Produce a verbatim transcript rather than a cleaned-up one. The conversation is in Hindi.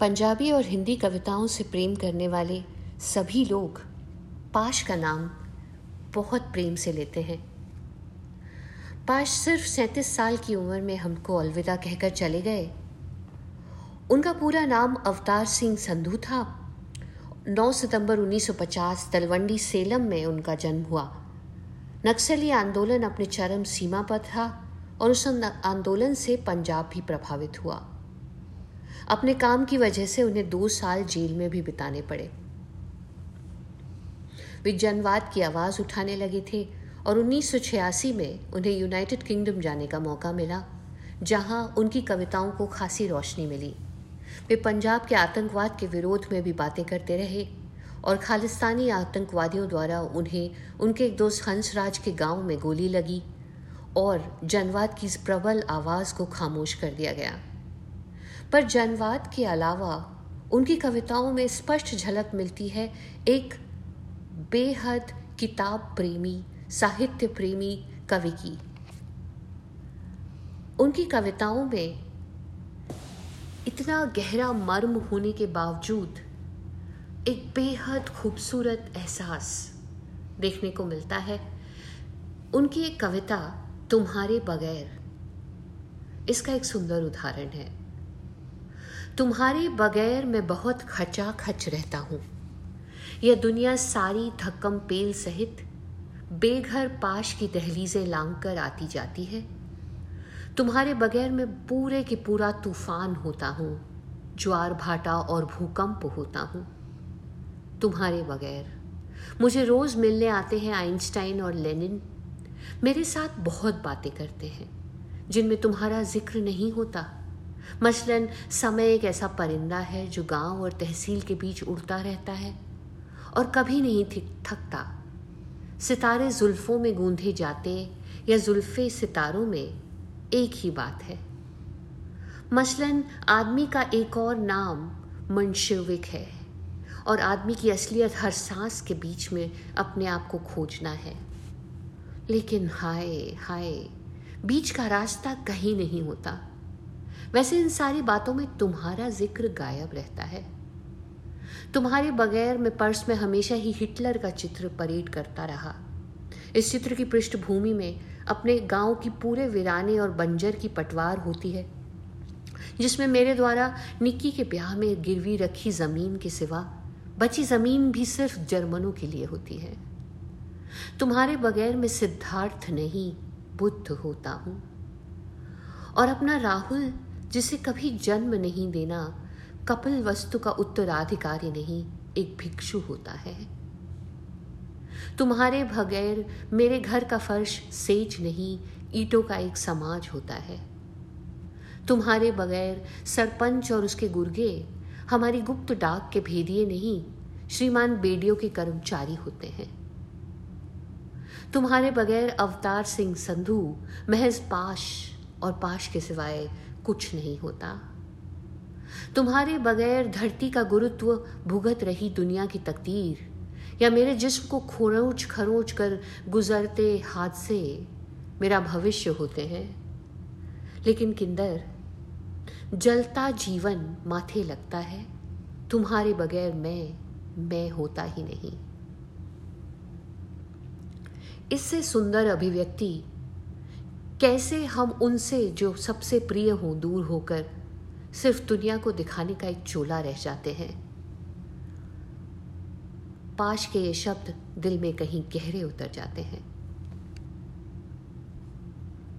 पंजाबी और हिंदी कविताओं से प्रेम करने वाले सभी लोग पाश का नाम बहुत प्रेम से लेते हैं। पाश सिर्फ सैंतीस साल की उम्र में हमको अलविदा कहकर चले गए। उनका पूरा नाम अवतार सिंह संधू था। नौ सितंबर उन्नीस सौ पचास तलवंडी सेलम में उनका जन्म हुआ। नक्सली आंदोलन अपने चरम सीमा पर था और उस आंदोलन से पंजाब भी प्रभावित हुआ। अपने काम की वजह से उन्हें दो साल जेल में भी बिताने पड़े। वे जनवाद की आवाज़ उठाने लगे थे और उन्नीस सौ छियासी में उन्हें यूनाइटेड किंगडम जाने का मौका मिला, जहां उनकी कविताओं को खासी रोशनी मिली। वे पंजाब के आतंकवाद के विरोध में भी बातें करते रहे और खालिस्तानी आतंकवादियों द्वारा उन्हें उनके एक दोस्त हंसराज के गांव में गोली लगी और जनवाद की इस प्रबल आवाज़ को खामोश कर दिया गया। पर जनवाद के अलावा उनकी कविताओं में स्पष्ट झलक मिलती है एक बेहद किताब प्रेमी, साहित्य प्रेमी कवि की। उनकी कविताओं में इतना गहरा मर्म होने के बावजूद एक बेहद खूबसूरत एहसास देखने को मिलता है। उनकी एक कविता तुम्हारे बगैर इसका एक सुंदर उदाहरण है। तुम्हारे बगैर मैं बहुत खचा खच रहता हूँ, यह दुनिया सारी धक्कम पेल सहित बेघर पाश की दहलीजें लांग कर आती जाती है। तुम्हारे बगैर मैं पूरे के पूरा तूफान होता हूँ, ज्वार भाटा और भूकंप होता हूँ। तुम्हारे बगैर मुझे रोज मिलने आते हैं आइंस्टाइन और लेनिन, मेरे साथ बहुत बातें करते हैं जिनमें तुम्हारा जिक्र नहीं होता। मसलन समय एक ऐसा परिंदा है जो गांव और तहसील के बीच उड़ता रहता है और कभी नहीं थकता। सितारे जुल्फों में गूंधे जाते या जुल्फे सितारों में, एक ही बात है। मसलन आदमी का एक और नाम मंशिविक है और आदमी की असलियत हर सांस के बीच में अपने आप को खोजना है, लेकिन हाय हाय बीच का रास्ता कहीं नहीं होता। वैसे इन सारी बातों में तुम्हारा जिक्र गायब रहता है। तुम्हारे बगैर मैं पर्स में हमेशा ही हिटलर का चित्र परेड करता रहा। इस चित्र की पृष्ठभूमि में अपने गांव की पूरे वीराने और बंजर की पटवार होती है, जिसमें मेरे द्वारा निक्की के ब्याह में गिरवी रखी जमीन के सिवा बची जमीन भी सिर्फ जर्मनों के लिए होती है। तुम्हारे बगैर मैं सिद्धार्थ नहीं बुद्ध होता हूँ और अपना राहुल, जिसे कभी जन्म नहीं देना, कपिल वस्तु का उत्तराधिकारी नहीं, एक भिक्षु होता है। तुम्हारे बगैर मेरे घर का फर्श सेज नहीं, ईंटों का एक समाज होता है। तुम्हारे बगैर सरपंच और उसके गुर्गे हमारी गुप्त डाक के भेदिए नहीं, श्रीमान बेडियो के कर्मचारी होते हैं। तुम्हारे बगैर अवतार सिंह संधू महज पाश और पाश के सिवाय कुछ नहीं होता। तुम्हारे बगैर धरती का गुरुत्व भुगत रही दुनिया की तकदीर या मेरे जिस्म को खरोंच खरोंच कर गुजरते हादसे मेरा भविष्य होते हैं, लेकिन किंदर जलता जीवन माथे लगता है। तुम्हारे बगैर मैं मैं होता ही नहीं। इससे सुंदर अभिव्यक्ति कैसे हम उनसे जो सबसे प्रिय हों दूर होकर सिर्फ दुनिया को दिखाने का एक चोला रह जाते हैं। पाश के ये शब्द दिल में कहीं गहरे उतर जाते हैं।